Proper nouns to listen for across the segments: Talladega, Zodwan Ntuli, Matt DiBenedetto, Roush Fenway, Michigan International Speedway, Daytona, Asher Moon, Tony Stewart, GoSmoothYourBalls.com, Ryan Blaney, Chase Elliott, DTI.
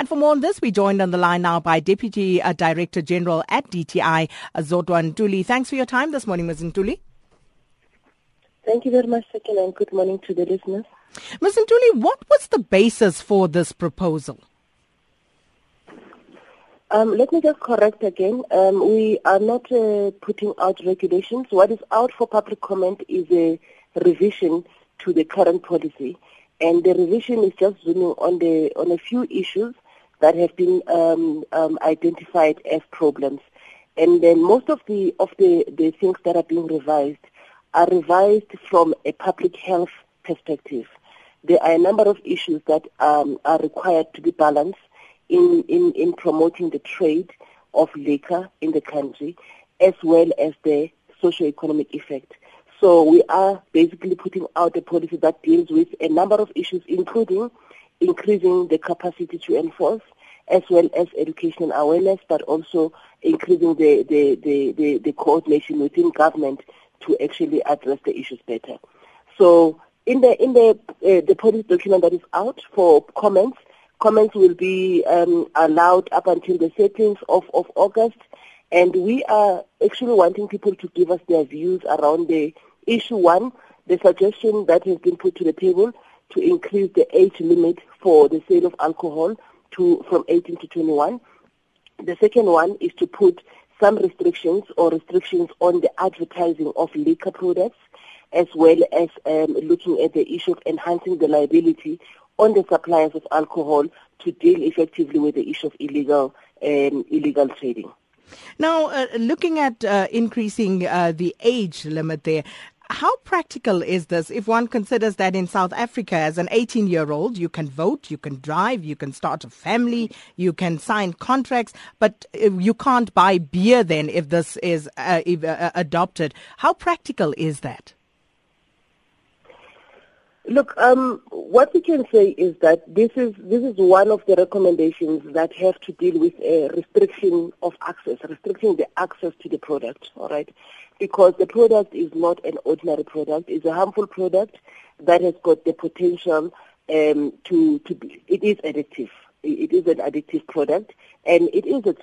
And for more on this, we're joined on the line now by Deputy Director General at DTI, Zodwan Ntuli. Thanks for your time this morning, Ms. Ntuli. Thank you very much, Sakina, and good morning to the listeners. Ms. Ntuli, what was the basis for this proposal? Let me just correct again. We are not putting out regulations. What is out for public comment is a revision to the current policy, and the revision is just zooming on a few issues that have been identified as problems. And then most of the things that are being revised are revised from a public health perspective. There are a number of issues that are required to be balanced in promoting the trade of liquor in the country, as well as the socio-economic effect. So we are basically putting out a policy that deals with a number of issues, including increasing the capacity to enforce, as well as educational awareness, but also increasing the coordination within government to actually address the issues better. So in the policy document that is out for comments, comments will be allowed up until the 13th of August, and we are actually wanting people to give us their views around the issue one, the suggestion that has been put to the table to increase the age limit for the sale of alcohol from 18 to 21. The second one is to put some restrictions on the advertising of liquor products, as well as looking at the issue of enhancing the liability on the suppliers of alcohol to deal effectively with the issue of illegal trading. Now, looking at increasing the age limit there, how practical is this if one considers that in South Africa, as an 18-year-old, you can vote, you can drive, you can start a family, you can sign contracts, but you can't buy beer then if this is adopted? How practical is that? Look, what we can say is that this is one of the recommendations that have to deal with a restriction of access, restricting the access to the product, all right? Because the product is not an ordinary product. It's a harmful product that has got the potential it is addictive. It is an addictive product, and it is a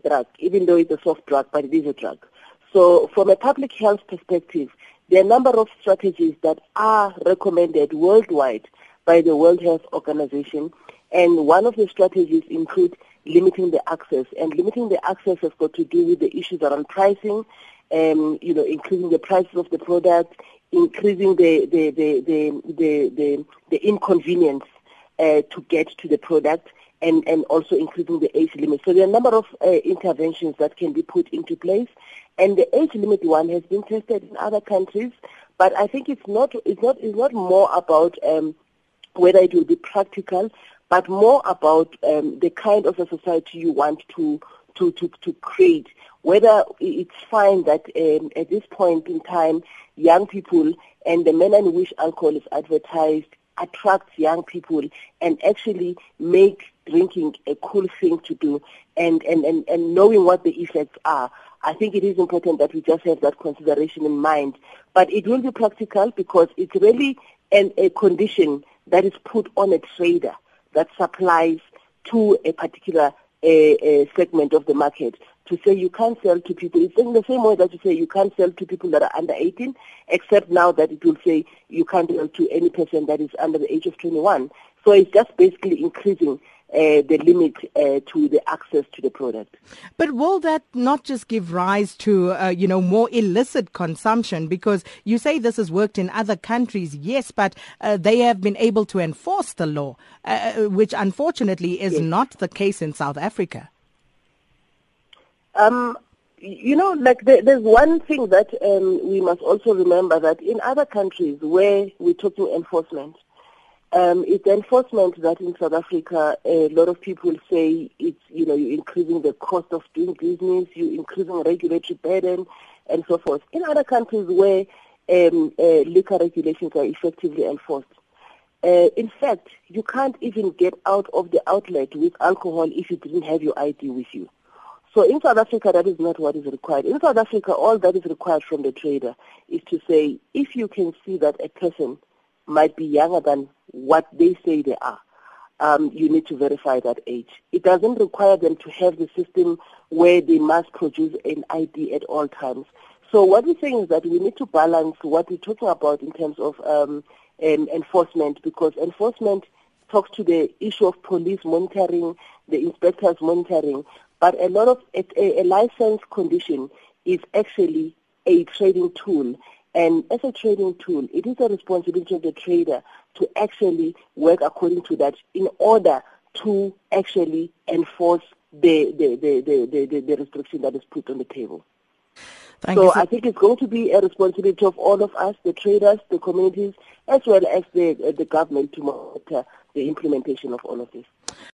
drug, even though it's a soft drug, but it is a drug. So from a public health perspective, there are a number of strategies that are recommended worldwide by the World Health Organization, and one of the strategies includes limiting the access. And limiting the access has got to do with the issues around pricing, increasing the prices of the product, increasing the inconvenience to get to the product, and also increasing the age limit. So there are a number of interventions that can be put into place. And the age limit one has been tested in other countries, but I think it's not more about whether it will be practical, but more about the kind of a society you want to create. Whether it's fine that at this point in time, young people and the manner in which alcohol is advertised attracts young people and actually make drinking a cool thing to do, and knowing what the effects are. I think it is important that we just have that consideration in mind. But it will be practical because it's really a condition that is put on a trader that supplies to a particular segment of the market to say you can't sell to people. It's in the same way that you say you can't sell to people that are under 18, except now that it will say you can't sell to any person that is under the age of 21. So it's just basically increasing the limit to the access to the product. But will that not just give rise to, more illicit consumption? Because you say this has worked in other countries, yes, but they have been able to enforce the law, which unfortunately is not the case in South Africa. There's one thing that we must also remember, that in other countries where we're talking enforcement, it's enforcement that in South Africa a lot of people say you're increasing the cost of doing business, you're increasing regulatory burden, and so forth. In other countries where liquor regulations are effectively enforced, in fact, you can't even get out of the outlet with alcohol if you didn't have your ID with you. So in South Africa, that is not what is required. In South Africa, all that is required from the trader is to say, if you can see that a person might be younger than what they say they are, you need to verify that age. It doesn't require them to have the system where they must produce an ID at all times. So what we're saying is that we need to balance what we're talking about in terms of enforcement, because enforcement talks to the issue of police monitoring, the inspectors monitoring, but a lot of a license condition is actually a trading tool. And as a trading tool, it is the responsibility of the trader to actually work according to that in order to actually enforce the restriction that is put on the table. So I think it's going to be a responsibility of all of us, the traders, the communities, as well as the government to monitor the implementation of all of this.